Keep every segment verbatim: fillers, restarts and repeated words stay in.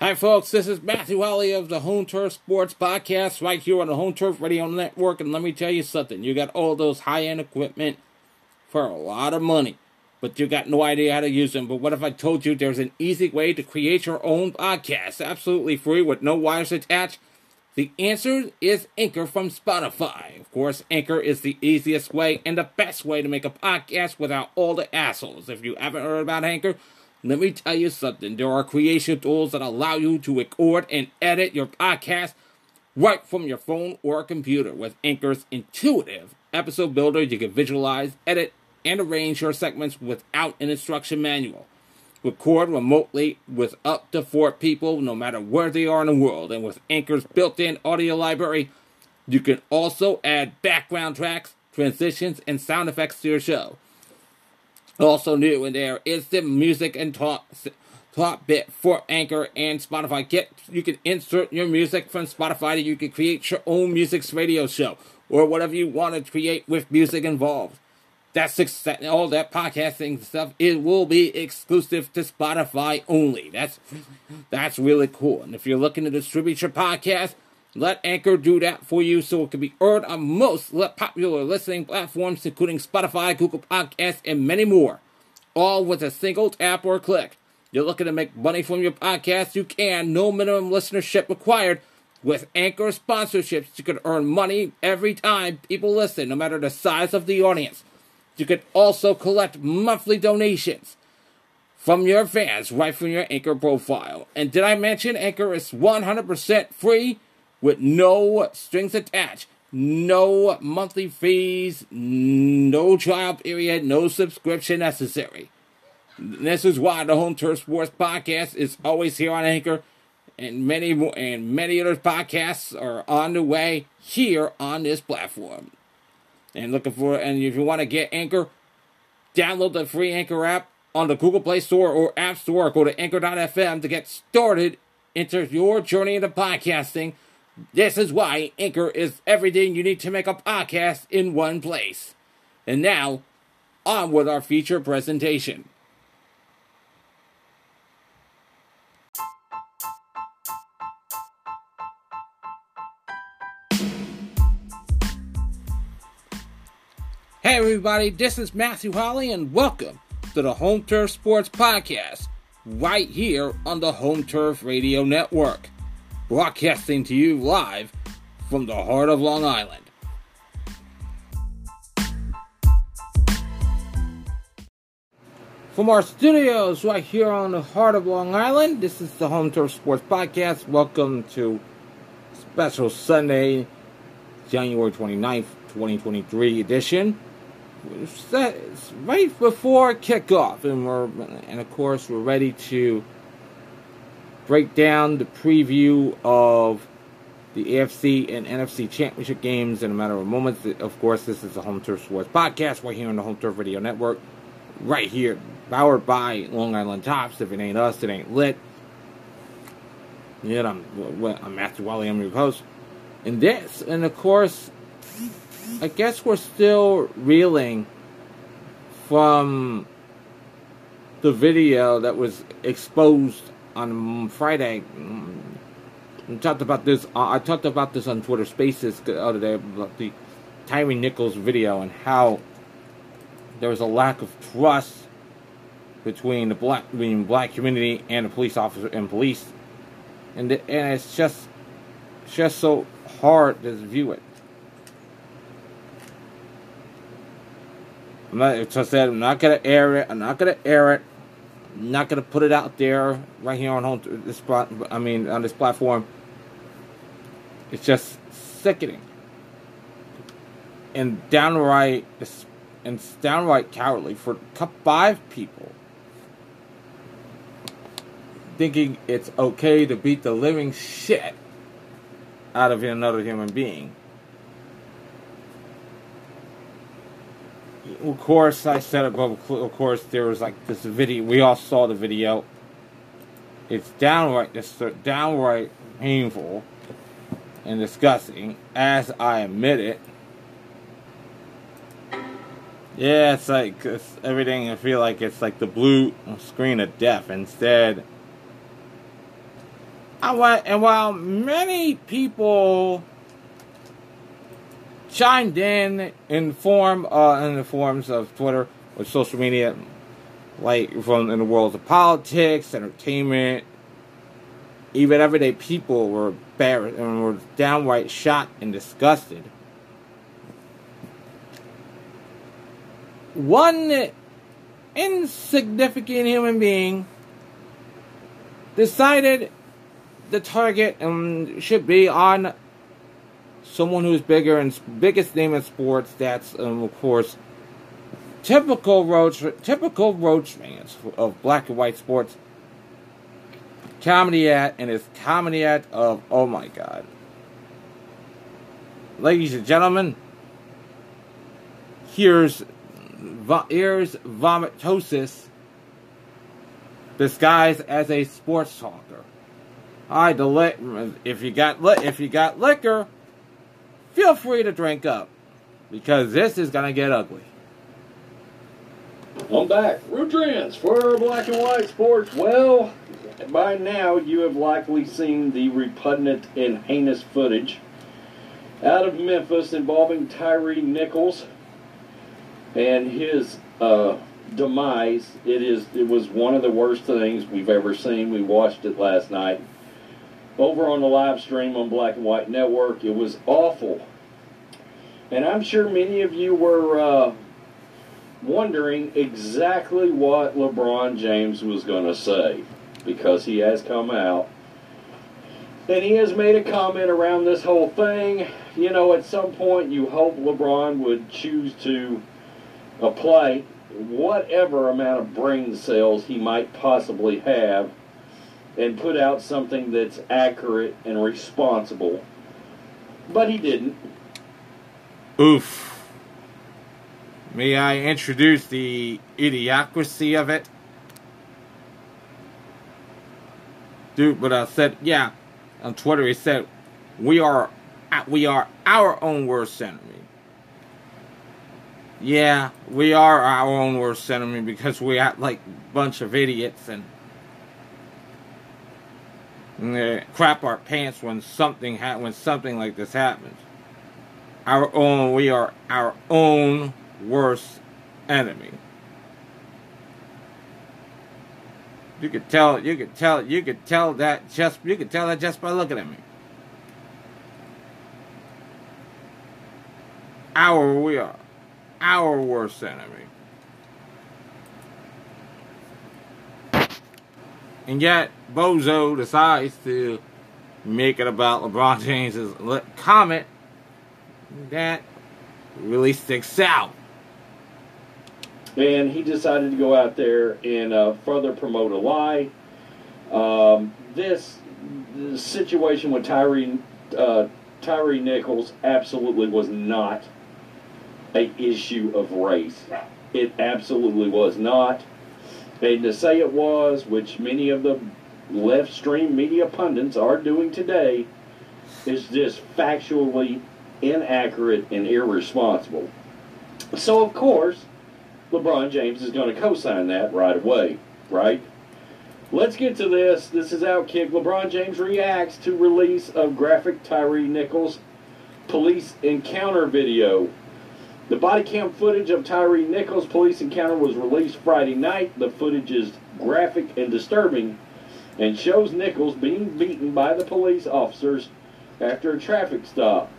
Hi, folks. This is Matthew Holly of the Home Turf Sports Podcast right here on the Home Turf Radio Network. And let me tell you something. You got all those high-end equipment for a lot of money, but you got no idea how to use them. But what if I told you there's an easy way to create your own podcast, absolutely free with no wires attached? The answer is Anchor from Spotify. Of course, Anchor is the easiest way and the best way to make a podcast without all the assholes. If you haven't heard about Anchor, let me tell you something. There are creation tools that allow you to record and edit your podcast right from your phone or computer. With Anchor's intuitive episode builder, you can visualize, edit, and arrange your segments without an instruction manual. Record remotely with up to four people, no matter where they are in the world. And with Anchor's built-in audio library, you can also add background tracks, transitions, and sound effects to your show. Also new in there is the music and talk, talk bit for Anchor and Spotify. Get You can insert your music from Spotify, and you can create your own music radio show or whatever you want to create with music involved. That's all that podcasting stuff. It will be exclusive to Spotify only. That's that's really cool. And if you're looking to distribute your podcast, let Anchor do that for you so it can be heard on most popular listening platforms, including Spotify, Google Podcasts, and many more, all with a single tap or click. You're looking to make money from your podcast? You can. No minimum listenership required. With Anchor sponsorships, you can earn money every time people listen, no matter the size of the audience. You can also collect monthly donations from your fans right from your Anchor profile. And did I mention Anchor is one hundred percent free? With no strings attached, no monthly fees, no trial period, no subscription necessary. This is why the Home Turf Sports Podcast is always here on Anchor, and many more, and many other podcasts are on the way here on this platform. And looking for, and if you want to get Anchor, download the free Anchor app on the Google Play Store or App Store. Go to anchor dot f m to get started into your journey into podcasting. This is why Anchor is everything you need to make a podcast in one place. And now, on with our feature presentation. Hey everybody, this is Matthew Holly and welcome to the Home Turf Sports Podcast, right here on the Home Turf Radio Network. Broadcasting to you live from the heart of Long Island. From our studios right here on the heart of Long Island, this is the Home Turf Sports Podcast. Welcome to special Sunday, January twenty-ninth, twenty twenty-three edition. It's right before kickoff, and we're and of course we're ready to break down the preview of the A F C and N F C Championship games in a matter of moments. Of course, this is the Home Turf Sports Podcast right here on the Home Turf Radio Network. Right here, powered by Long Island Tops. If it ain't us, it ain't lit. Yeah, I'm, well, I'm Matthew Wally, I'm your host. And this, and of course, I guess we're still reeling from the video that was exposed on Friday. I talked about this. I talked about this on Twitter Spaces the other day about the Tyre Nichols video and how there was a lack of trust between the black, between black community and the police officer and police, and the, and it's just just so hard to view it. I'm not, as I said, I'm not gonna air it. I'm not gonna air it. Not gonna put it out there right here on home this spot. I mean, on this platform, it's just sickening and downright and downright cowardly for five people thinking it's okay to beat the living shit out of another human being. Of course, I said above, of course, there was like this video. We all saw the video. It's downright, it's downright painful and disgusting, as I admit it. Yeah, it's like it's everything. I feel like it's like the blue screen of death. Instead, And while many people chimed in in form uh, in the forums of Twitter or social media, like from in the world of politics, entertainment, even everyday people were embarrassed and were downright shocked and disgusted. One insignificant human being decided the target um, should be on someone who's bigger and biggest name in sports. That's, um, of course, typical road typical road fans of black and white sports. Comedy act, and it's comedy act of, oh my God. Ladies and gentlemen, here's Here's vomitosis disguised as a sports talker. I deli- if you got li- if you got liquor, feel free to drink up, because this is gonna get ugly. I'm back. Root trends for black and white sports. Well, by now you have likely seen the repugnant and heinous footage out of Memphis involving Tyre Nichols and his uh, demise. It is it was one of the worst things we've ever seen. We watched it last night over on the live stream on Black and White Network. It was awful. And I'm sure many of you were uh, wondering exactly what LeBron James was going to say, because he has come out and he has made a comment around this whole thing. You know, at some point you hope LeBron would choose to apply whatever amount of brain cells he might possibly have and put out something that's accurate and responsible. But he didn't. Oof. May I introduce the idiocracy of it? Dude, but I said, yeah, on Twitter he said, we are, we are our own worst enemy. Yeah, we are our own worst enemy, because we act like a bunch of idiots and, and crap our pants when something ha- when something like this happens. Our own, we are our own worst enemy. You could tell, you could tell, you could tell that just, you could tell that just by looking at me. Our, we are. Our worst enemy. And yet, Bozo decides to make it about LeBron James's comment that really sticks out. And he decided to go out there and uh, further promote a lie. Um, this, this situation with Tyre, uh, Tyre Nichols absolutely was not a issue of race. It absolutely was not. And to say it was, which many of the left stream media pundits are doing today, is just factually inaccurate and irresponsible. So of course, LeBron James is going to co-sign that right away, right? Let's get to this. This is Outkick. LeBron James reacts to release of graphic Tyre Nichols police encounter video. The body cam footage of Tyre Nichols' police encounter was released Friday night. The footage is graphic and disturbing and shows Nichols being beaten by the police officers after a traffic stop.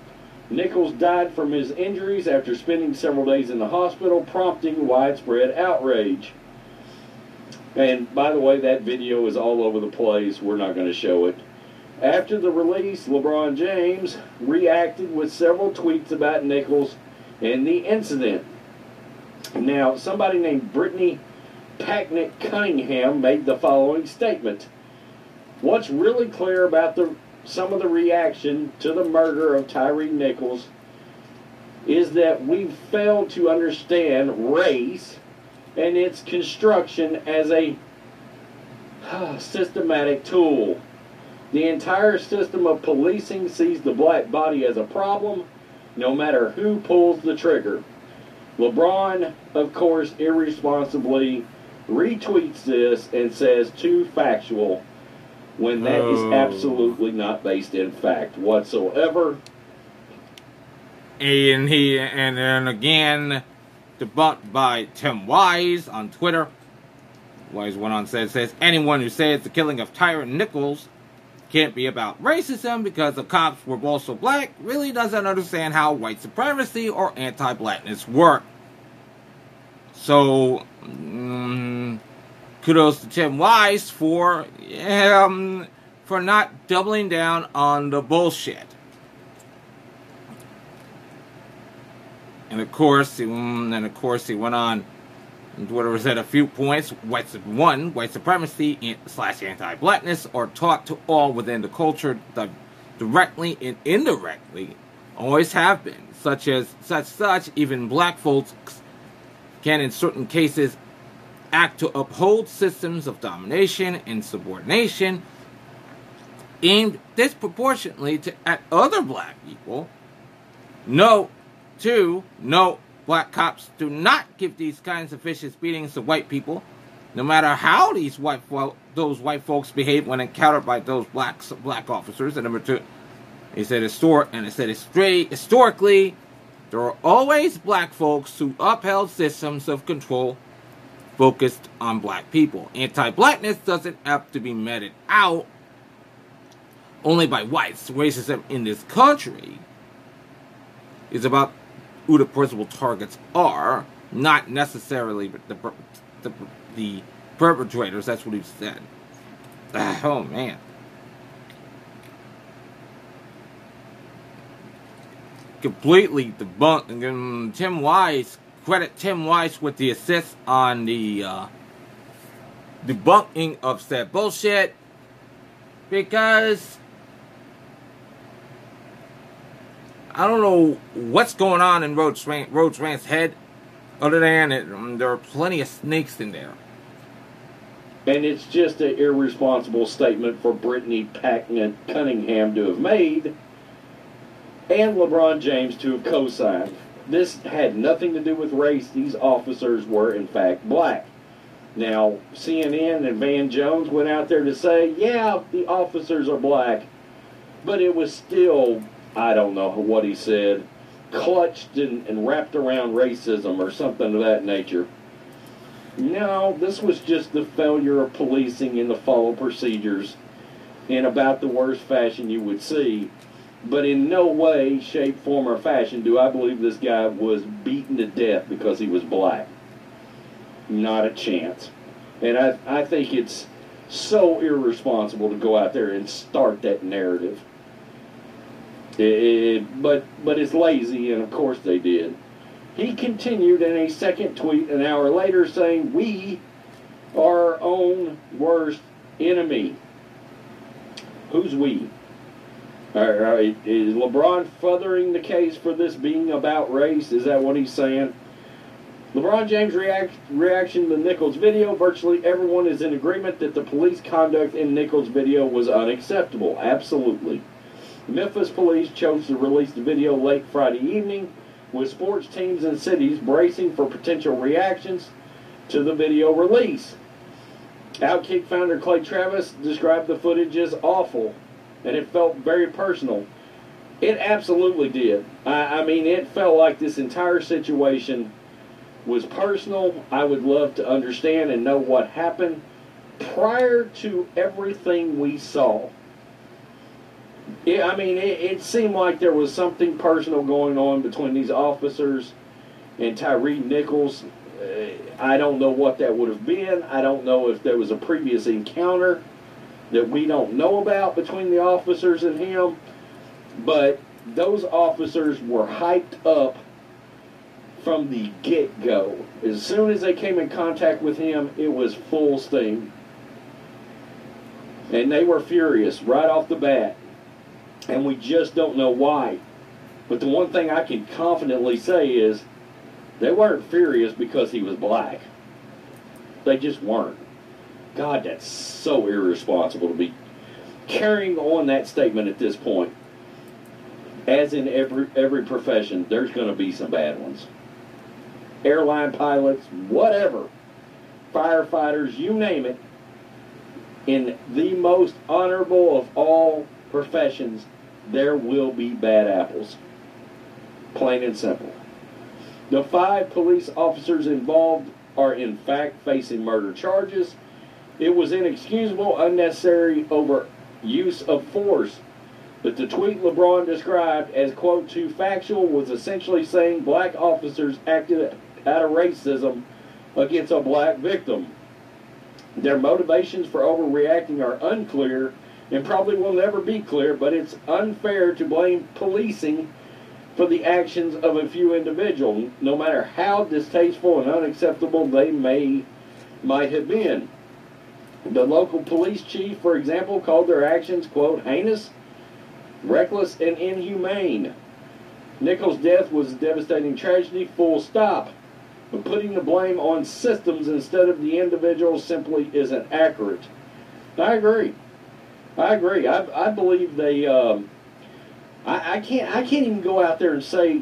Nichols died from his injuries after spending several days in the hospital, prompting widespread outrage. And by the way, that video is all over the place. We're not going to show it. After the release, LeBron James reacted with several tweets about Nichols in the incident. Now, somebody named Brittany Packnett Cunningham made the following statement. What's really clear about the some of the reaction to the murder of Tyre Nichols is that we fail to understand race and its construction as a uh, systematic tool. The entire system of policing sees the black body as a problem, no matter who pulls the trigger. LeBron, of course, irresponsibly retweets this and says, too factual. when that oh. is absolutely not based in fact whatsoever. And he, and then again, debunked by Tim Wise on Twitter. Wise went on and said, says, anyone who says the killing of Tyre Nichols can't be about racism because the cops were also black really doesn't understand how white supremacy or anti-blackness work. So, um, kudos to Tim Wise for, um, for not doubling down on the bullshit. And of course, um, and of course, he went on and Twitter said a few points. White, one, white supremacy slash anti-blackness are taught to all within the culture, directly and indirectly, always have been. Such as such such even black folks can, in certain cases, act to uphold systems of domination and subordination, aimed disproportionately to at other black people. No. Two, no, black cops do not give these kinds of vicious beatings to white people, no matter how these white fo- those white folks behave when encountered by those blacks, black officers. And number two, he said, histor- and it said histori- historically, there are always black folks who upheld systems of control focused on black people. Anti-blackness doesn't have to be meted out only by whites. Racism in this country is about who the principal targets are, not necessarily the the, the perpetrators. That's what he said. Oh man. Completely debunked. Tim Wise, credit Tim Wise with the assist on the uh, debunking of said bullshit, because I don't know what's going on in Rhodes Rant's head, other than it, um, there are plenty of snakes in there. And it's just an irresponsible statement for Brittany Packnett Cunningham to have made, and LeBron James to have co-signed. This had nothing to do with race. These officers were, in fact, black. Now, C N N and Van Jones went out there to say, yeah, the officers are black, but it was still, I don't know what he said, clutched and, and wrapped around racism or something of that nature. No, this was just the failure of policing and the follow procedures in about the worst fashion you would see. But in no way, shape, form, or fashion do I believe this guy was beaten to death because he was black. Not a chance. And I, I think it's so irresponsible to go out there and start that narrative. It, but but it's lazy, and of course they did. He continued in a second tweet an hour later saying, we are our own worst enemy. Who's we? All right, is LeBron furthering the case for this being about race? Is that what he's saying? LeBron James' react, reaction to Nichols' video, virtually everyone is in agreement that the police conduct in Nichols' video was unacceptable. Absolutely. Memphis police chose to release the video late Friday evening, with sports teams and cities bracing for potential reactions to the video release. Outkick founder Clay Travis described the footage as awful, and it felt very personal. It absolutely did. I, I mean, it felt like this entire situation was personal. I would love to understand and know what happened prior to everything we saw. Yeah, I mean, it, it seemed like there was something personal going on between these officers and Tyre Nichols. Uh, I don't know what that would have been. I don't know if there was a previous encounter that we don't know about between the officers and him. But those officers were hyped up from the get-go. As soon as they came in contact with him, it was full steam. And they were furious right off the bat. And we just don't know why. But the one thing I can confidently say is they weren't furious because he was black. They just weren't. God, that's so irresponsible to be carrying on that statement at this point. As in every every profession, there's going to be some bad ones. Airline pilots, whatever. Firefighters, you name it. in the most honorable of all professions, there will be bad apples. Plain and simple. The five police officers involved are in fact facing murder charges. It was inexcusable, unnecessary overuse of force. But the tweet LeBron described as, quote, too factual was essentially saying black officers acted out of racism against a black victim. Their motivations for overreacting are unclear and probably will never be clear, but it's unfair to blame policing for the actions of a few individuals, no matter how distasteful and unacceptable they may might have been. The local police chief, for example, called their actions, quote, heinous, reckless, and inhumane. Nichols' death was a devastating tragedy, full stop. But putting the blame on systems instead of the individual simply isn't accurate. I agree. I agree. I, I believe they... Um, I can't I can't even go out there and say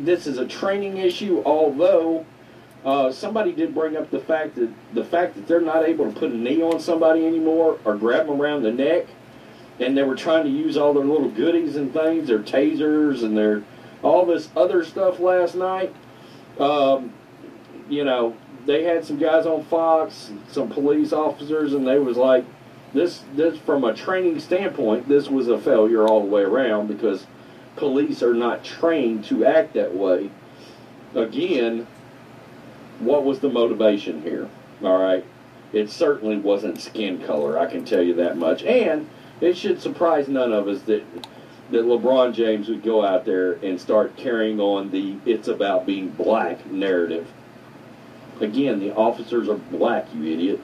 this is a training issue, although uh, somebody did bring up the fact that the fact that they're not able to put a knee on somebody anymore or grab them around the neck, and they were trying to use all their little goodies and things, their tasers and their all this other stuff last night. Um, you know, they had some guys on Fox, some police officers, and they was like, This, this, from a training standpoint, this was a failure all the way around because police are not trained to act that way. Again, what was the motivation here? All right. It certainly wasn't skin color, I can tell you that much. And it should surprise none of us that, that LeBron James would go out there and start carrying on the it's about being black narrative. Again, the officers are black, you idiot.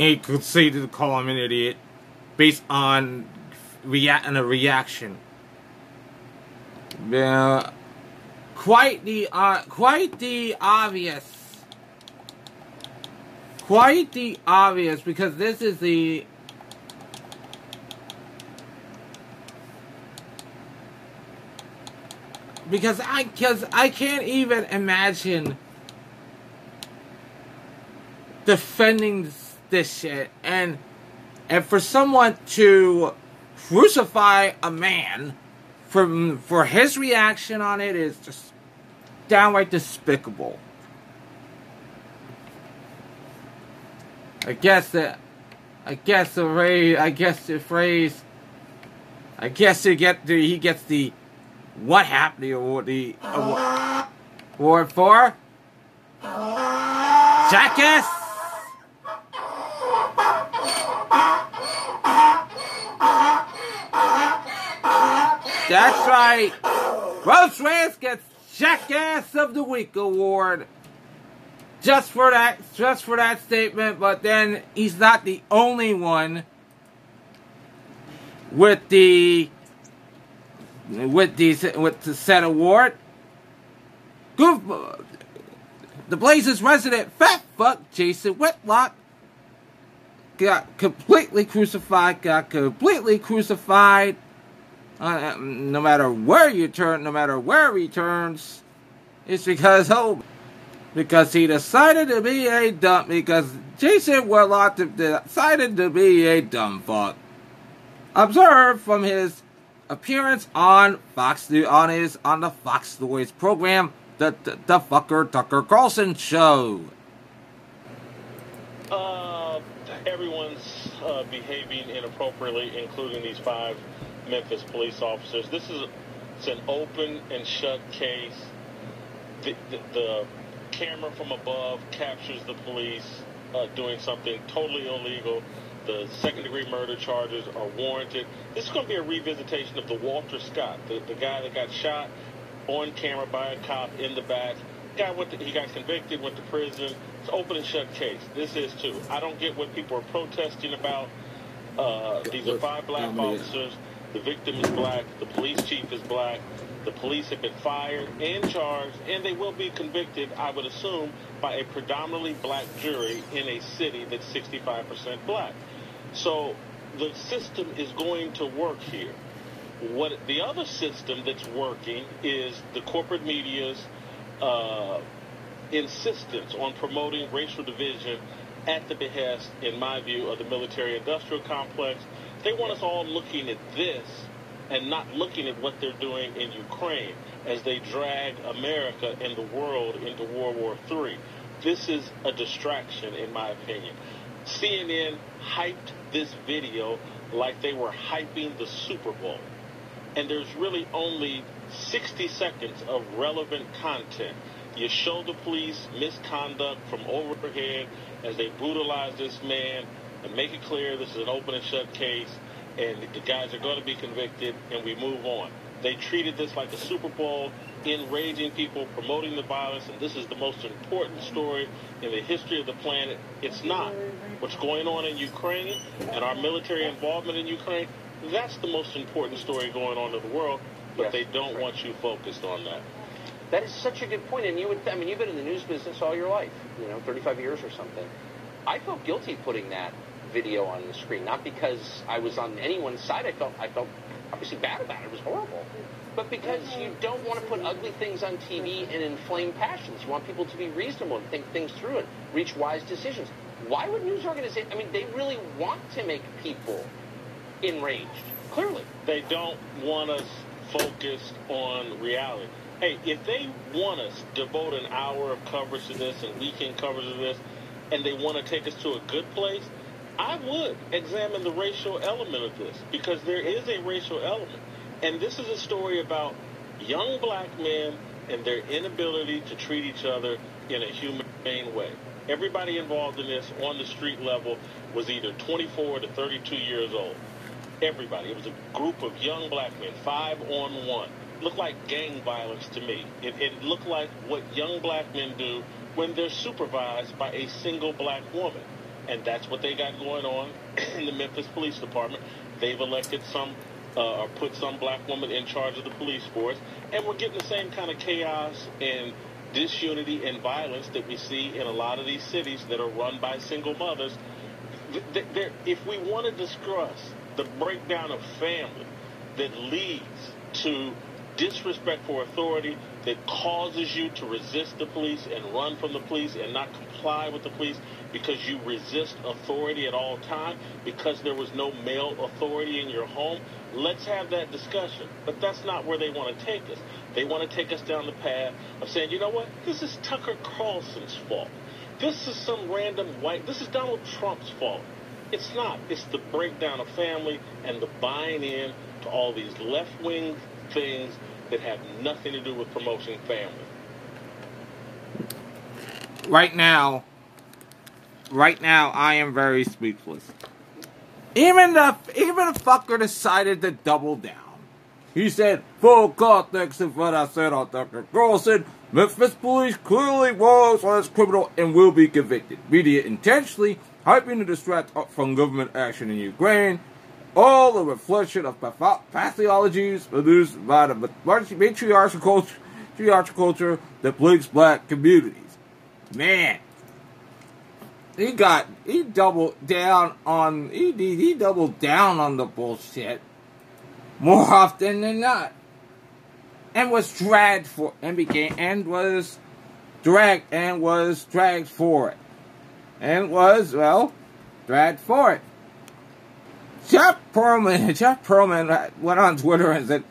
And he conceded to call him an idiot based on react and a reaction. Yeah, quite the uh, quite the obvious, quite the obvious because this is the because I because I can't even imagine defending this shit, and and for someone to crucify a man for for his reaction on it is just downright despicable. I guess that I guess the phrase I guess the phrase I guess he get the he gets the what happened award the award, award for jackass. That's right. Gross Rants gets Jackass of the Week award just for that, just for that statement. But then he's not the only one with the with the with the said award. Goof, the Blazers resident fat fuck Jason Whitlock got completely crucified. Got completely crucified. Uh, no matter where you turn, no matter where he turns, it's because oh, because he decided to be a dumb. Because Jason Whitlock decided to be a dumb fuck. Observed from his appearance on Fox News, on his on the Fox News program, the the, the fucker Tucker Carlson show. Uh, everyone's uh, behaving inappropriately, including these five Memphis police officers. This is it's an open and shut case. The, the, the camera from above captures the police uh, doing something totally illegal. The second-degree murder charges are warranted. This is going to be a revisitation of the Walter Scott, the, the guy that got shot on camera by a cop in the back. Guy went to, he got convicted, went to prison. It's an open and shut case. This is too. I don't get what people are protesting about. Uh, these are five black officers. The victim is black. The police chief is black. The police have been fired and charged, and they will be convicted, I would assume, by a predominantly black jury in a city that's sixty-five percent black. So the system is going to work here. What the other system that's working is the corporate media's uh, insistence on promoting racial division at the behest, in my view, of the military-industrial complex. They want us all looking at this and not looking at what they're doing in Ukraine as they drag America and the world into World War Three. This is a distraction, in my opinion. C N N hyped this video like they were hyping the Super Bowl. And there's really only sixty seconds of relevant content. You show the police misconduct from overhead as they brutalize this man and make it clear this is an open and shut case, and the guys are going to be convicted, and we move on. They treated this like a Super Bowl, enraging people, promoting the violence, and this is the most important story in the history of the planet. It's not. What's going on in Ukraine and our military involvement in Ukraine, that's the most important story going on in the world, but yes, they don't right. want you focused on that. That is such a good point, and you would, I mean, you've been in the news business all your life, you know, thirty-five years or something. I felt guilty putting that video on the screen, not because I was on anyone's side. I felt, I felt obviously bad about it. It was horrible. But because you don't want to put ugly things on T V and inflame passions. You want people to be reasonable and think things through and reach wise decisions. Why would news organizations, I mean, they really want to make people enraged, clearly. They don't want us focused on reality. Hey, if they want us to devote an hour of coverage to this and weekend coverage to this, and they want to take us to a good place, I would examine the racial element of this, because there is a racial element. And this is a story about young black men and their inability to treat each other in a humane way. Everybody involved in this on the street level was either twenty-four to thirty-two years old. Everybody. It was a group of young black men, five on one. Looked like gang violence to me. It, it looked like what young black men do when they're supervised by a single black woman. And that's what they got going on in the Memphis Police Department. They've elected some uh, or put some black woman in charge of the police force. And we're getting the same kind of chaos and disunity and violence that we see in a lot of these cities that are run by single mothers. They're, if we want to discuss the breakdown of family that leads to disrespect for authority, that causes you to resist the police and run from the police and not comply with the police because you resist authority at all times, because there was no male authority in your home. Let's have that discussion. But that's not where they want to take us. They want to take us down the path of saying, you know what, this is Tucker Carlson's fault. This is some random white, this is Donald Trump's fault. It's not. It's the breakdown of family and the buying in to all these left-wing things that have nothing to do with promoting family. Right now, right now, I am very speechless. Even the even the fucker decided to double down. He said, full context of what I said on Tucker Carlson. Memphis police clearly was on this criminal and will be convicted. Media intentionally hyping to distract from government action in Ukraine. All a reflection of pathologies produced by the matriarchal culture, matriarchal culture that plagues black communities. Man, he got he doubled down on he he doubled down on the bullshit more often than not, and was dragged for and became and was dragged and was dragged for it, and was well dragged for it. Jeff Perlman, Jeff Perlman went on Twitter and said,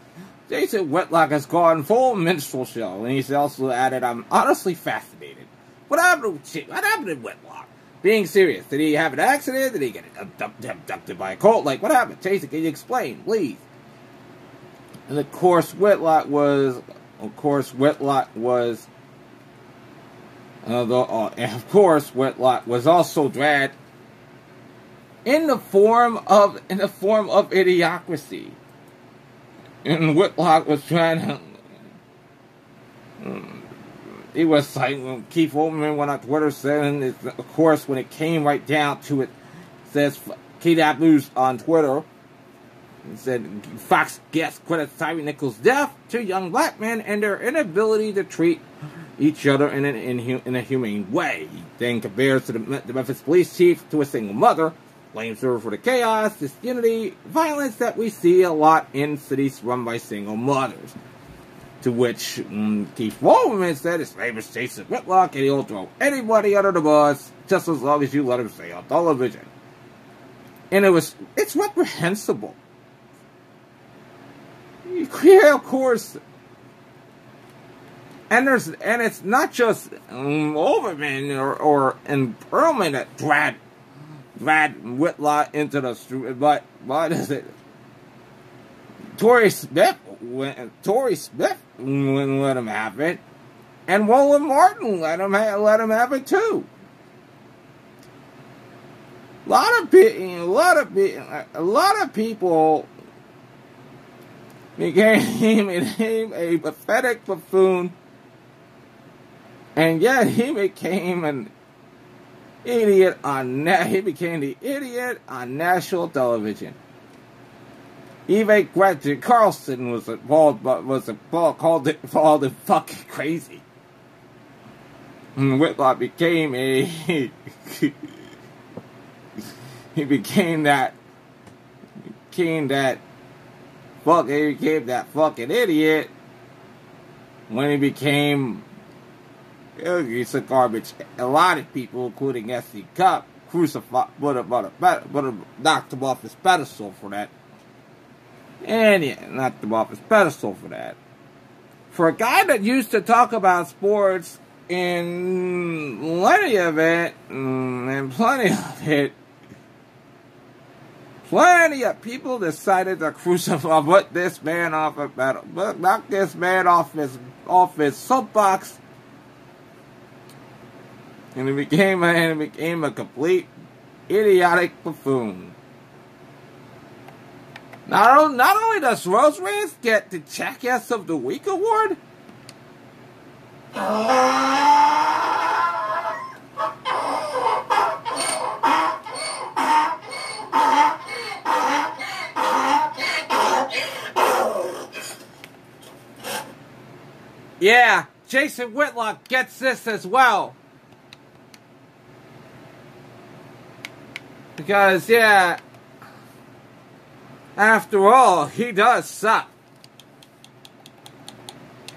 Jason Whitlock has gone full minstrel show. And he also added, I'm honestly fascinated. What happened to, what happened to Whitlock? Being serious, did he have an accident? Did he get abducted, abducted by a cult? Like, what happened? Jason, can you explain, please? And of course, Whitlock was, of course, Whitlock was, uh, the, uh, and of course, Whitlock was also dragged In the form of in the form of idiocracy, and Whitlock was trying to. Um, it was like when Keith Olbermann went on Twitter saying, it, of course, when it came right down to it, says Keith Olbermann on Twitter, and said Fox guest credits Tyre Nichols' death to young black men and their inability to treat each other in an in, in a humane way. He then compares to the, the Memphis police chief to a single mother. Blames her for the chaos, disunity, violence that we see a lot in cities run by single mothers. To which um, Keith Olbermann said his name is Jason Whitlock, and he'll throw anybody under the bus just as long as you let him stay on television. And it was, it's reprehensible. Yeah, of course. And there's, and it's not just um, Olbermann or, or and Perlman that dragged, dragged Whitlock into the street, but what is it? Torrey Smith, when, Torrey Smith wouldn't let him have it, and Roland Martin let him ha- let him have it too. A lot of people, a lot of people, a lot of people became a pathetic buffoon, and yet he became an idiot on na- he became the idiot on national television. Even Gretchen Carlson was involved, but was involved, called it called it fucking crazy. And Whitlock became a he became that became that fuck he became that fucking idiot when he became he's a garbage. A lot of people, including S C Cup, crucified, but knocked him off his pedestal for that. And yeah, knocked him off his pedestal for that. For a guy that used to talk about sports in plenty of it, and plenty of it, plenty of people decided to crucify, put this man off a pedestal, but knock this man off his off his soapbox, and he became a, and he became a complete idiotic buffoon. Not, not only does Rose Reyes get the Jackass of the Week award, yeah, Jason Whitlock gets this as well. Because, yeah, after all, he does suck.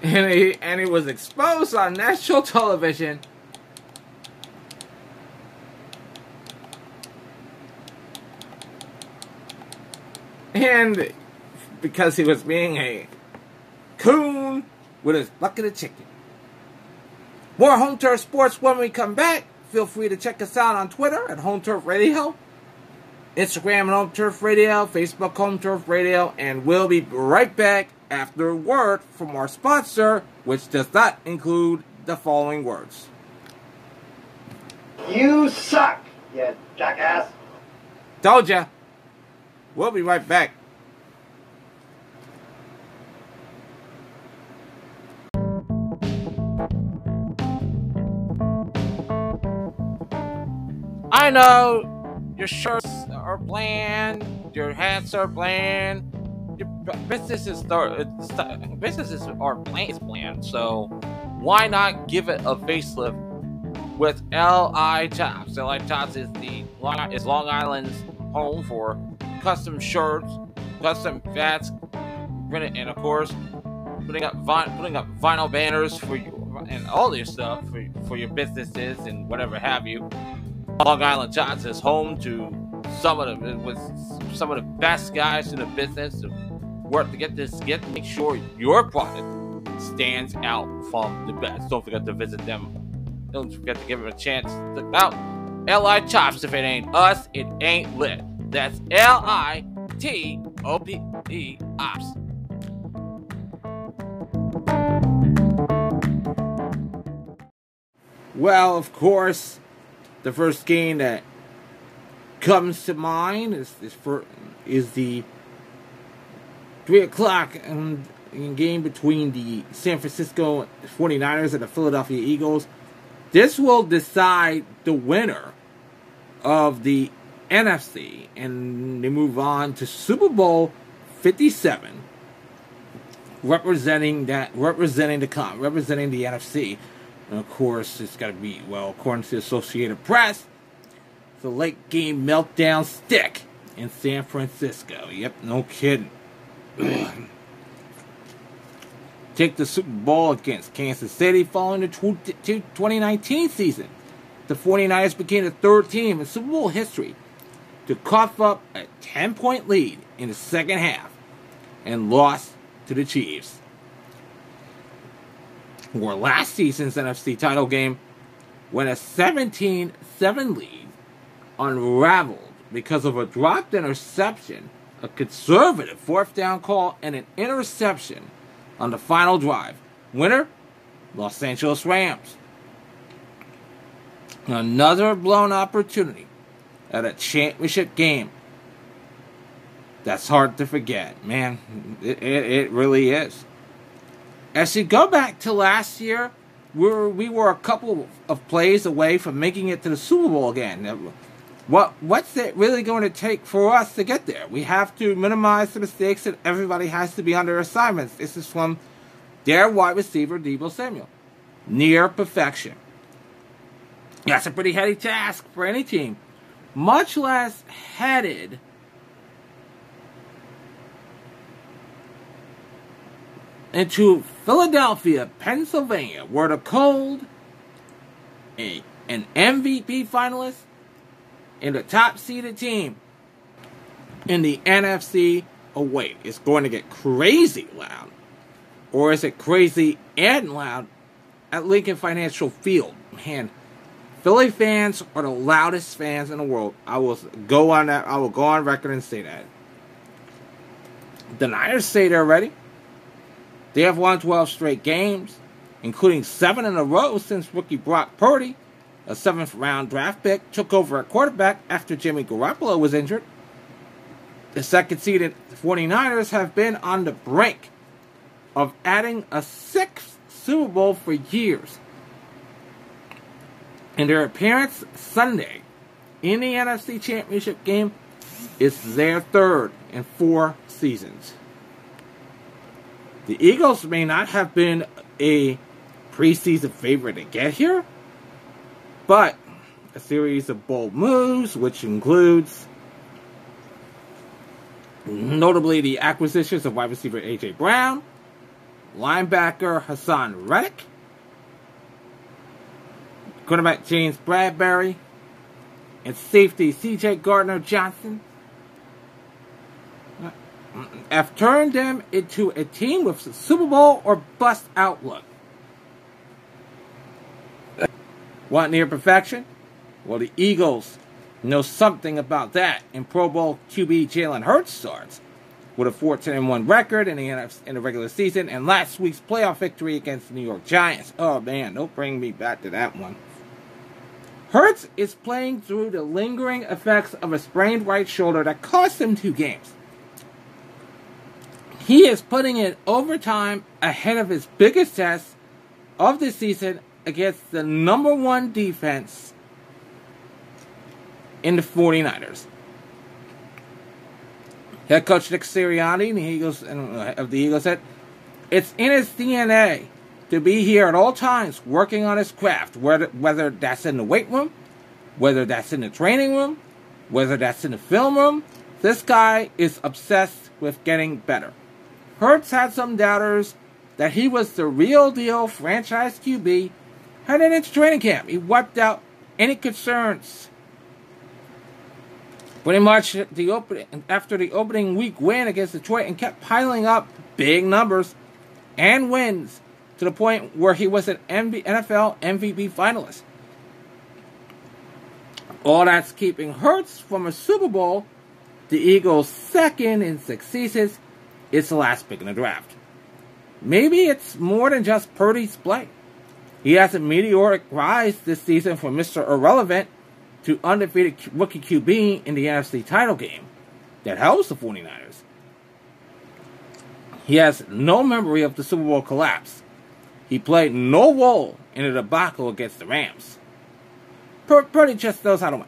And he, and he was exposed on national television. And because he was being a coon with his bucket of chicken. More Home Turf Sports when we come back. Feel free to check us out on Twitter at Home Turf Radio. Instagram at Home Turf Radio, Facebook Home Turf Radio, and we'll be right back after a word from our sponsor, which does not include the following words. You suck, you jackass. Told ya. We'll be right back. I know your shirts are bland, your hats are bland, your businesses are, businesses are bland, bland, so why not give it a facelift with L I. Tops? L I. Tops is the is Long Island's home for custom shirts, custom hats, and of course putting up vi- putting up vinyl banners for you and all your stuff for, for your businesses and whatever have you. Long Island Tots is home to some of the with some of the best guys in the business of work to get this get make sure your product stands out from the best. Don't forget to visit them. Don't forget to give them a chance. Look out, L I. Tops. If it ain't us, it ain't lit. That's L I T O P E Ops. Well, of course. The first game that comes to mind is is, for, is the three o'clock um, game between the San Francisco forty-niners and the Philadelphia Eagles. This will decide the winner of the N F C, and they move on to Super Bowl fifty-seven, representing that representing the con, representing the N F C. And of course, it's got to be, well, according to the Associated Press, the late game meltdown stick in San Francisco. Yep, no kidding. Take the Super Bowl against Kansas City following the twenty nineteen season. The forty-niners became the third team in Super Bowl history to cough up a ten-point lead in the second half and lost to the Chiefs. Or last season's N F C title game, when a seventeen seven lead unraveled because of a dropped interception, a conservative fourth down call, and an interception on the final drive. Winner, Los Angeles Rams. Another blown opportunity at a championship game. That's hard to forget, man. It, it, it really is. As you go back to last year, we were, we were a couple of plays away from making it to the Super Bowl again. What What's it really going to take for us to get there? We have to minimize the mistakes, and everybody has to be on their assignments. This is from their wide receiver, Deebo Samuel. Near perfection. That's a pretty heady task for any team. Much less headed into Philadelphia, Pennsylvania, where the cold, a, an M V P finalist, and the top-seeded team in the N F C await. It's going to get crazy loud. Or is it crazy and loud at Lincoln Financial Field? Man, Philly fans are the loudest fans in the world. I will go on that. I will go on record and say that. The Niners say they're ready. They have won twelve straight games, including seven in a row since rookie Brock Purdy, a seventh-round draft pick, took over at quarterback after Jimmy Garoppolo was injured. The second-seeded forty-niners have been on the brink of adding a sixth Super Bowl for years. And their appearance Sunday in the N F C Championship game is their third in four seasons. The Eagles may not have been a preseason favorite to get here, but a series of bold moves, which includes notably the acquisitions of wide receiver A J Brown, linebacker Hassan Reddick, cornerback James Bradbury, and safety C J Gardner-Johnson, have turned them into a team with a Super Bowl or bust outlook. Want near perfection? Well, the Eagles know something about that. And Pro Bowl Q B Jalen Hurts starts with a fourteen and one record in the N F C in the regular season and last week's playoff victory against the New York Giants. Oh, man, don't bring me back to that one. Hurts is playing through the lingering effects of a sprained right shoulder that cost him two games. He is putting in overtime ahead of his biggest test of the season against the number one defense in the forty-niners. Head coach Nick Sirianni, the Eagles, of the Eagles, said, "It's in his D N A to be here at all times working on his craft, whether, whether that's in the weight room, whether that's in the training room, whether that's in the film room. This guy is obsessed with getting better." Hurts had some doubters that he was the real deal franchise Q B headed into training camp. He wiped out any concerns. Pretty much the open, after the opening week win against Detroit and kept piling up big numbers and wins to the point where he was an N F L M V P finalist. All that's keeping Hurts from a Super Bowl, the Eagles' second in six seasons. It's the last pick in the draft. Maybe it's more than just Purdy's play. He has a meteoric rise this season from Mister Irrelevant to undefeated rookie Q B in the N F C title game that helps the forty-niners. He has no memory of the Super Bowl collapse. He played no role in the debacle against the Rams. Pur- Purdy just knows how to win.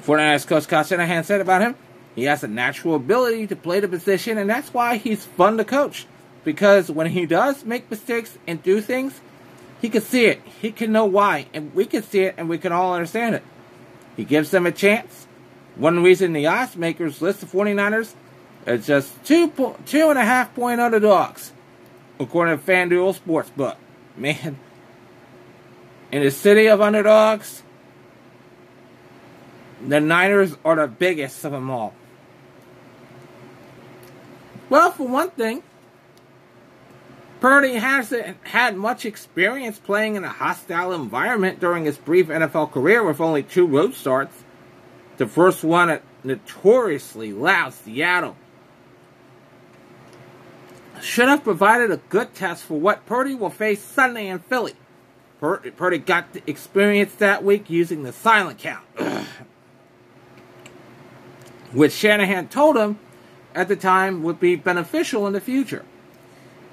forty-niners coach Kyle Shanahan said about him, "He has a natural ability to play the position, and that's why he's fun to coach. Because when he does make mistakes and do things, he can see it. He can know why, and we can see it, and we can all understand it. He gives them a chance." One reason the odds makers list the forty-niners It's just two po- two and a half point underdogs, according to FanDuel Sportsbook. Man, in the city of underdogs, the Niners are the biggest of them all. Well, for one thing, Purdy hasn't had much experience playing in a hostile environment during his brief N F L career with only two road starts. The first one at notoriously loud Seattle should have provided a good test for what Purdy will face Sunday in Philly. Pur- Purdy got the experience that week using the silent count, which Shanahan told him at the time would be beneficial in the future.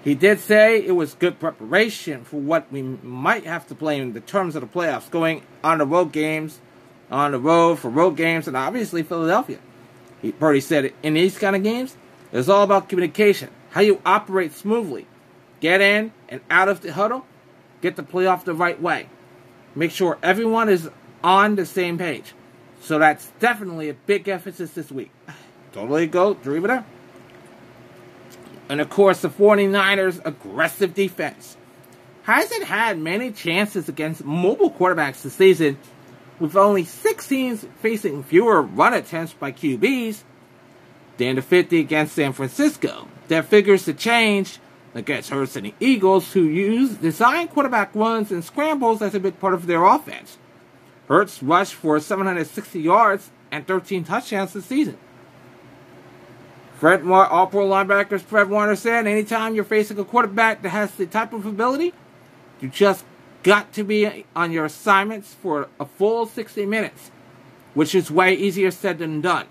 He did say it was good preparation for what we might have to play in the terms of the playoffs, going on the road games, on the road for road games, and obviously Philadelphia. He, Purdy said in these kind of games, it's all about communication, how you operate smoothly, get in and out of the huddle, get the playoff the right way. Make sure everyone is on the same page. So that's definitely a big emphasis this week. Totally go, dream it up. And of course, the 49ers' aggressive defense hasn't had many chances against mobile quarterbacks this season, with only sixteen facing fewer run attempts by Q Bs than the fifty against San Francisco. That figures to change against Hurts and the Eagles, who use design quarterback runs and scrambles as a big part of their offense. Hurts rushed for seven hundred sixty yards and thirteen touchdowns this season. Fred Warner, all-pro linebacker Fred Warner said, anytime you're facing a quarterback that has the type of ability, you just got to be on your assignments for a full sixty minutes, which is way easier said than done.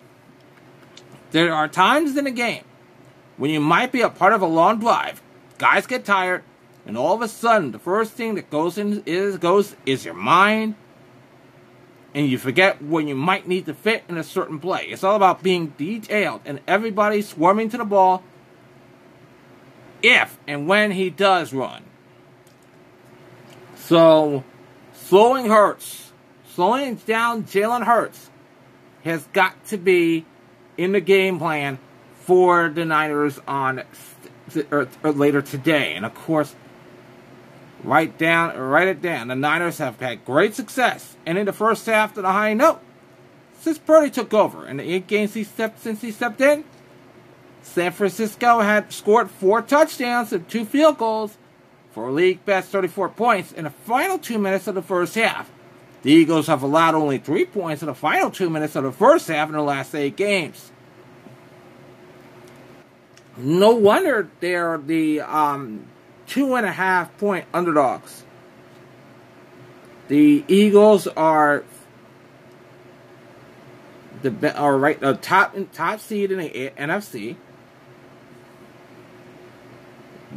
There are times in a game when you might be a part of a long drive, guys get tired, and all of a sudden the first thing that goes in is goes is your mind, and you forget when you might need to fit in a certain play. It's all about being detailed and everybody swarming to the ball if and when he does run. So, slowing Hurts, slowing down Jalen Hurts has got to be in the game plan for the Niners on or, or later today. And of course, Write down, write it down. The Niners have had great success, and in the first half to the high note, since Purdy took over in the eight games he stepped since he stepped in, San Francisco had scored four touchdowns and two field goals for a league best thirty-four points in the final two minutes of the first half. The Eagles have allowed only three points in the final two minutes of the first half in the last eight games. No wonder they're the um. Two and a half point underdogs. The Eagles are the are right the top top seed in the N F C.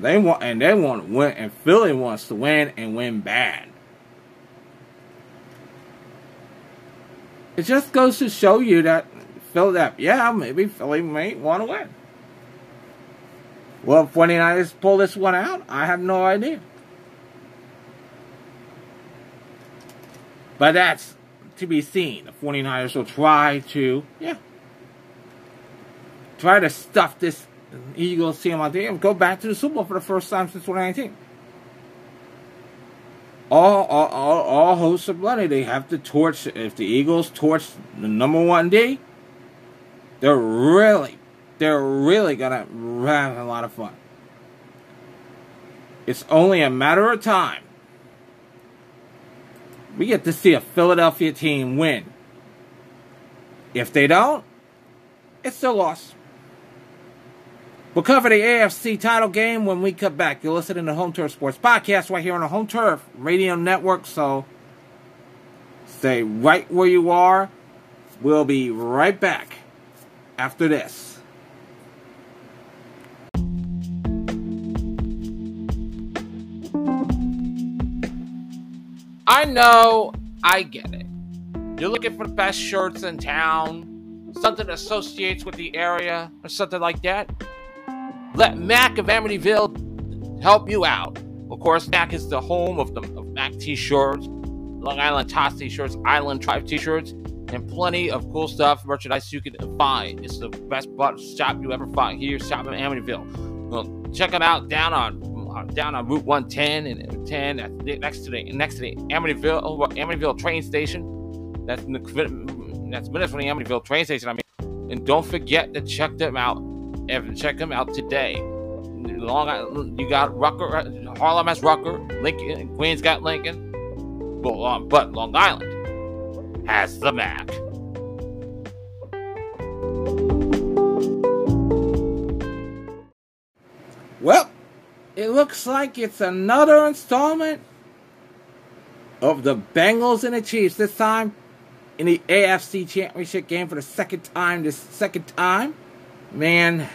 They want and they want to win, and Philly wants to win and win bad. It just goes to show you that Philadelphia, yeah, maybe Philly may want to win. Well, 49ers pull this one out? I have no idea. But that's to be seen. The 49ers will try to, yeah, try to stuff this Eagles team out there and go back to the Super Bowl for the first time since twenty nineteen. All, all, all, all hosts of bloody, they have to torch. If the Eagles torch the number one D, they're really They're really gonna have a lot of fun. It's only a matter of time. We get to see a Philadelphia team win. If they don't, it's still lost. We'll cover the A F C title game when we come back. You're listening to Home Turf Sports Podcast right here on the Home Turf Radio Network. So stay right where you are. We'll be right back after this. I know, I get it. You're looking for the best shirts in town, something that associates with the area, or something like that. Let Mac of Amityville help you out. Of course, Mac is the home of the of Mac t-shirts, Long Island Tots t-shirts, Island Tribe t-shirts, and plenty of cool stuff, merchandise you can buy. It's the best shop you ever find here, shop in Amityville. Well, check them out down on uh, down on Route one ten and ten at the, next to the next to the Amityville over Amityville train station. That's in the, that's minutes from the Amityville train station. I mean, and don't forget to check them out. And check them out today. Long Island, you got Rucker, Harlem has Rucker, Lincoln, Queens got Lincoln, but, um, but Long Island has the Mac. Well, it looks like it's another installment of the Bengals and the Chiefs. This time in the A F C Championship game for the second time. This second time, man.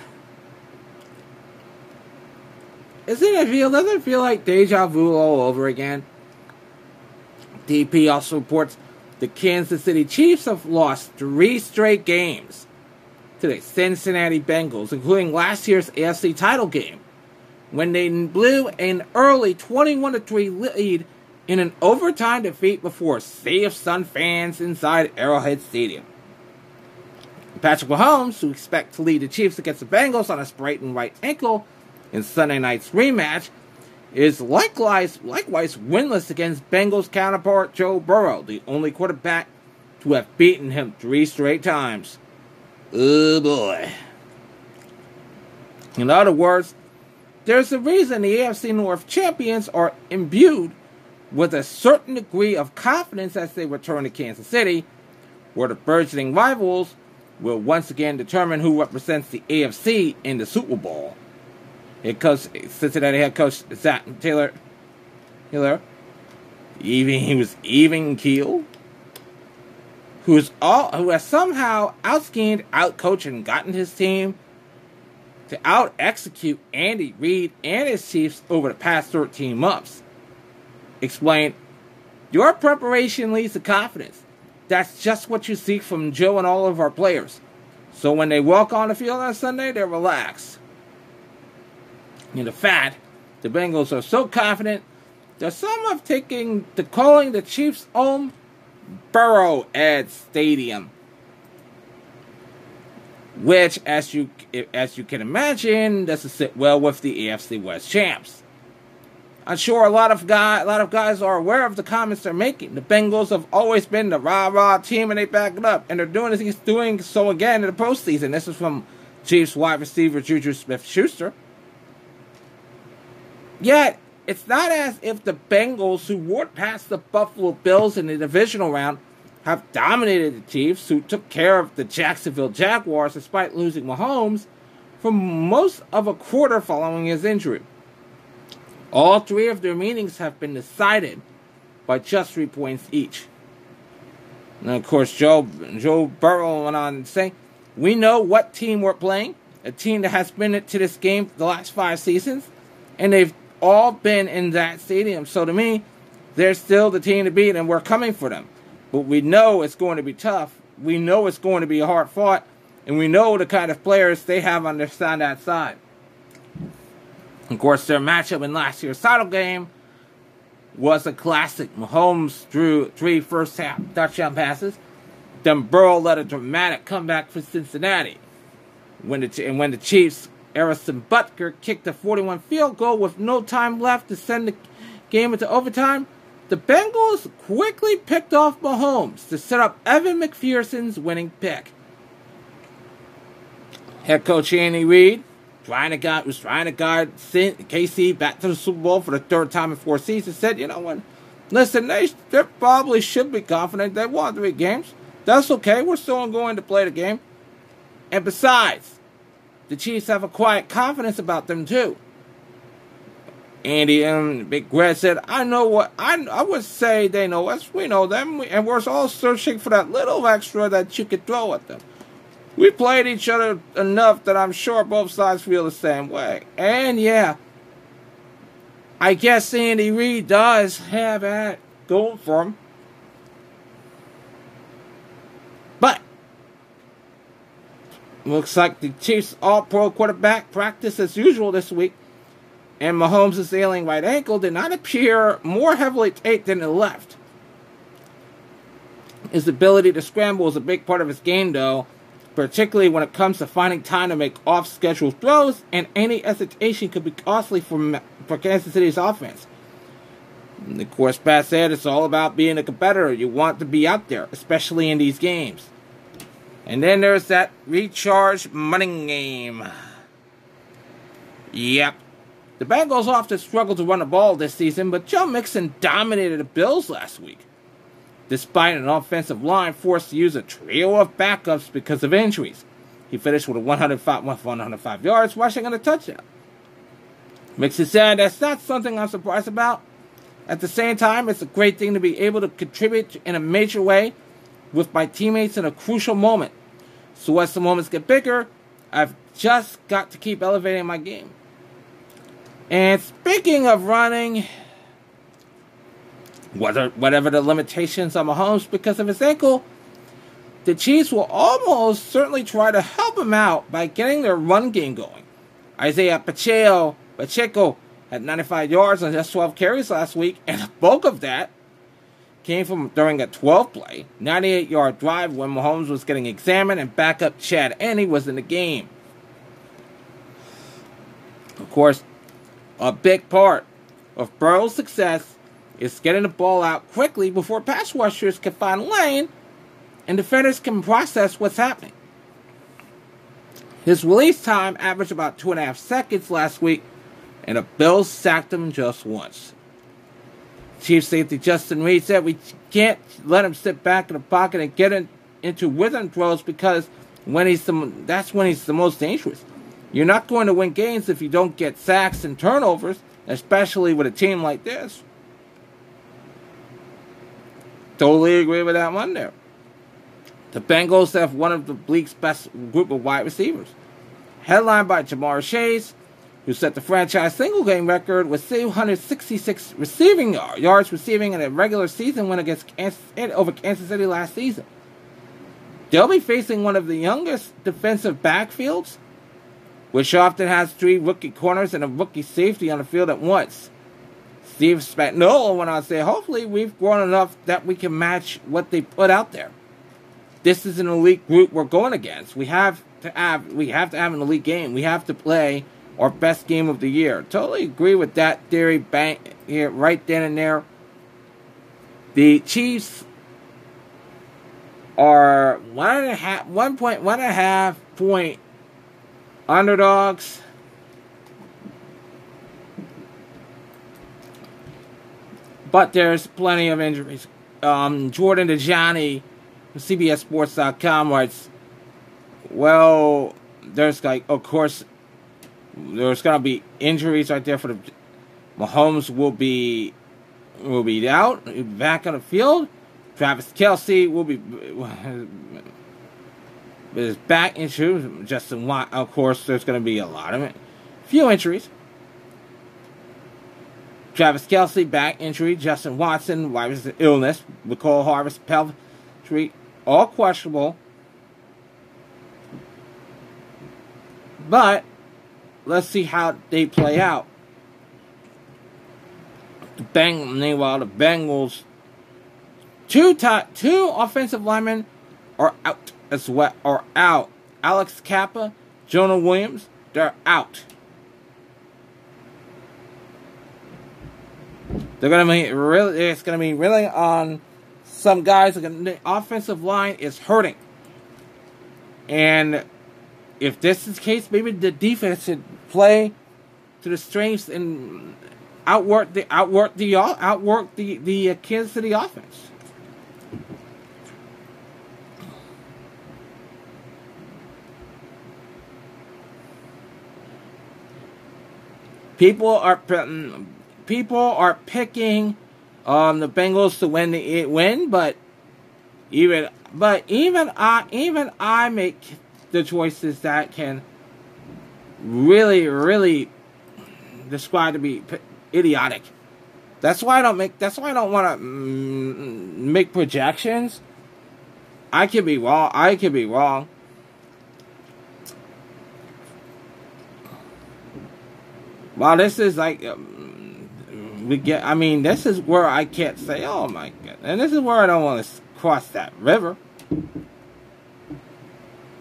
Isn't it feel, doesn't it feel like deja vu all over again? D P also reports the Kansas City Chiefs have lost three straight games to the Cincinnati Bengals, including last year's A F C title game, when they blew an early twenty-one to three lead in an overtime defeat before a sea of Sun fans inside Arrowhead Stadium. Patrick Mahomes, who expects to lead the Chiefs against the Bengals on a sprained right ankle, in Sunday night's rematch, is likewise likewise winless against Bengals counterpart Joe Burrow, the only quarterback to have beaten him three straight times. Oh boy. In other words, there's a reason the A F C North champions are imbued with a certain degree of confidence as they return to Kansas City, where the burgeoning rivals will once again determine who represents the A F C in the Super Bowl. Head coach, Cincinnati head coach Zach Taylor, Taylor, even he was even keel, who is all who has somehow outskinned, outcoached, and gotten his team to out execute Andy Reid and his Chiefs over the past thirteen months. Explained, your preparation leads to confidence. That's just what you seek from Joe and all of our players. So when they walk on the field on Sunday, they're relaxed. In the fact, the Bengals are so confident that some have taken to calling the Chiefs' home Burrowhead Stadium, which, as you as you can imagine, doesn't sit well with the A F C West champs. I'm sure a lot of guy, a lot of guys are aware of the comments they're making. The Bengals have always been the rah-rah team, and they back it up, and they're doing this, doing so again in the postseason. This is from Chiefs wide receiver Juju Smith-Schuster. Yet, it's not as if the Bengals, who walked past the Buffalo Bills in the divisional round, have dominated the Chiefs, who took care of the Jacksonville Jaguars despite losing Mahomes for most of a quarter following his injury. All three of their meetings have been decided by just three points each. And of course, Joe, Joe Burrow went on to say, "We know what team we're playing, a team that has been to this game for the last five seasons, and they've all been in that stadium. So to me, they're still the team to beat, and we're coming for them. But we know it's going to be tough. We know it's going to be hard fought. And we know the kind of players they have on their side that side. Of course, their matchup in last year's title game was a classic. Mahomes threw three first-half touchdown passes. Then Burrow led a dramatic comeback for Cincinnati. When the, and when the Chiefs... Harrison Butker kicked a forty-one field goal with no time left to send the game into overtime. The Bengals quickly picked off Mahomes to set up Evan McPherson's winning pick. Head coach Andy Reid trying to guide, was trying to guide K C back to the Super Bowl for the third time in four seasons. Said, you know what? Listen, they, they probably should be confident they won three games. That's okay. We're still going to play the game. And besides, the Chiefs have a quiet confidence about them, too. Andy and Big Red said, I know what, I, I would say they know us, we know them, and we're all searching for that little extra that you could throw at them. We played each other enough that I'm sure both sides feel the same way. And yeah, I guess Andy Reid does have that going for him. But looks like the Chiefs' all-pro quarterback practiced as usual this week, and Mahomes' ailing right ankle did not appear more heavily taped than it left. His ability to scramble is a big part of his game, though, particularly when it comes to finding time to make off-schedule throws, and any hesitation could be costly for, for Kansas City's offense. And of course, Pat said it's all about being a competitor. You want to be out there, especially in these games. And then there's that recharge money game. Yep. The Bengals often struggle to run the ball this season, but Joe Mixon dominated the Bills last week, despite an offensive line forced to use a trio of backups because of injuries. He finished with one hundred five, one hundred five yards, rushing on a touchdown. Mixon said, "That's not something I'm surprised about. At the same time, it's a great thing to be able to contribute in a major way with my teammates in a crucial moment. So as the moments get bigger, I've just got to keep elevating my game." And speaking of running, whether whatever the limitations on Mahomes because of his ankle, the Chiefs will almost certainly try to help him out by getting their run game going. Isaiah Pacheco, Pacheco had ninety-five yards on just twelve carries last week, and the bulk of that came from during a twelve-play, ninety-eight-yard drive when Mahomes was getting examined and backup Chad Henne was in the game. Of course, a big part of Burrow's success is getting the ball out quickly before pass rushers can find lane and defenders can process what's happening. His release time averaged about two and a half seconds last week, and the Bills sacked him just once. Chief safety Jason Reed said, "We can't let him sit back in the pocket and get in, into rhythm throws because when he's the, that's when he's the most dangerous. You're not going to win games if you don't get sacks and turnovers, especially with a team like this." Totally agree with that one there. The Bengals have one of the league's best group of wide receivers, headlined by Jamar Chase, who set the franchise single-game record with two hundred sixty-six receiving yards, yards receiving in a regular season win against Kansas, over Kansas City last season. They'll be facing one of the youngest defensive backfields, which often has three rookie corners and a rookie safety on the field at once. Steve Spagnuolo went on to say, "Hopefully we've grown enough that we can match what they put out there. This is an elite group we're going against. We have to have we have to have an elite game. We have to play our best game of the year." Totally agree with that theory bang here right then and there. The Chiefs are one and a half one point one and a half point underdogs. But there's plenty of injuries. Um, Jordan DeJohnny from C B S Sports dot com writes, well, there's like, of course, there's going to be injuries right there for the Mahomes will be will be out, back on the field. Travis Kelce will be is back injured. Justin Watt, of course, there's going to be a lot of it. Few injuries. Travis Kelce, back injury. Justin Watson, why was the illness? McCall Harvest, pelvic injury. All questionable. But let's see how they play out. The Bengals, meanwhile, the Bengals, two top, two offensive linemen are out as well. Are out. Alex Kappa, Jonah Williams, they're out. They're gonna be really. It's gonna be really on some guys. The offensive line is hurting, and if this is the case, maybe the defense should play to the strengths and outwork the outwork the outwork the the Kansas City offense. People are. People are picking um, the Bengals to win the win, but even but even I even I make the choices that can really really describe to be idiotic. That's why I don't make. That's why I don't want to mm, make projections. I could be wrong. I could be wrong. Wow, this is like. Um, We get. I mean, this is where I can't say, oh my God. And this is where I don't want to cross that river.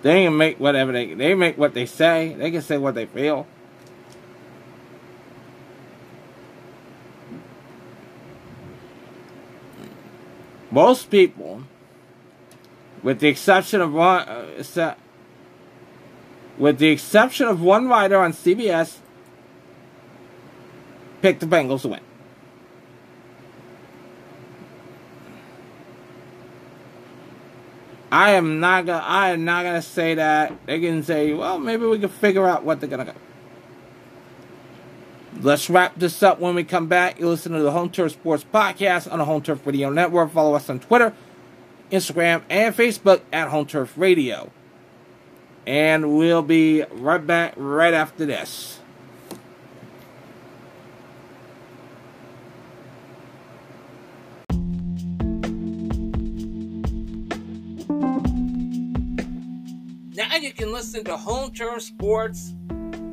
They can make whatever they they make what they say. They can say what they feel. Most people, with the exception of one, uh, with the exception of one writer on C B S, picked the Bengals to win. I am not gonna. I am not gonna say that they can say, well, maybe we can figure out what they're gonna go. Let's wrap this up. When we come back, you listen to the Home Turf Sports Podcast on the Home Turf Radio Network. Follow us on Twitter, Instagram, and Facebook at Home Turf Radio. And we'll be right back right after this. Now you can listen to Home Turf Sports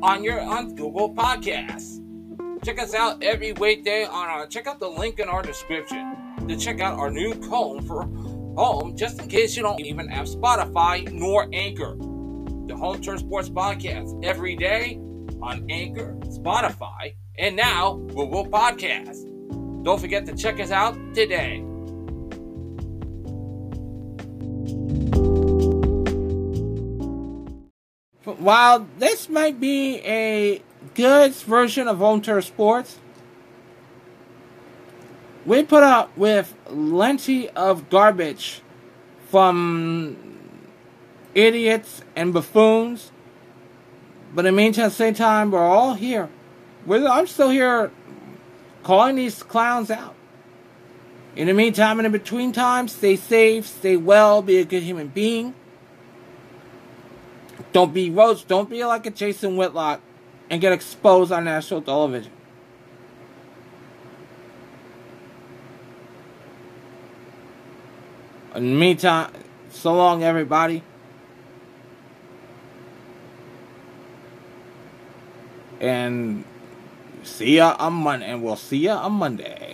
on your on Google Podcasts. Check us out every weekday on our, check out the link in our description to check out our new home for home, just in case you don't even have Spotify nor Anchor. The Home Turf Sports Podcast every day on Anchor, Spotify, and now Google Podcasts. Don't forget to check us out today. While this might be a good version of Home Turf Sports, we put up with plenty of garbage from idiots and buffoons. But in the meantime, at the same time, we're all here. We're, I'm still here calling these clowns out. In the meantime, and in between times, stay safe, stay well, be a good human being. Don't be roach. Don't be like a Jason Whitlock and get exposed on national television. In the meantime, so long, everybody. And see ya on Monday. And we'll see ya on Monday.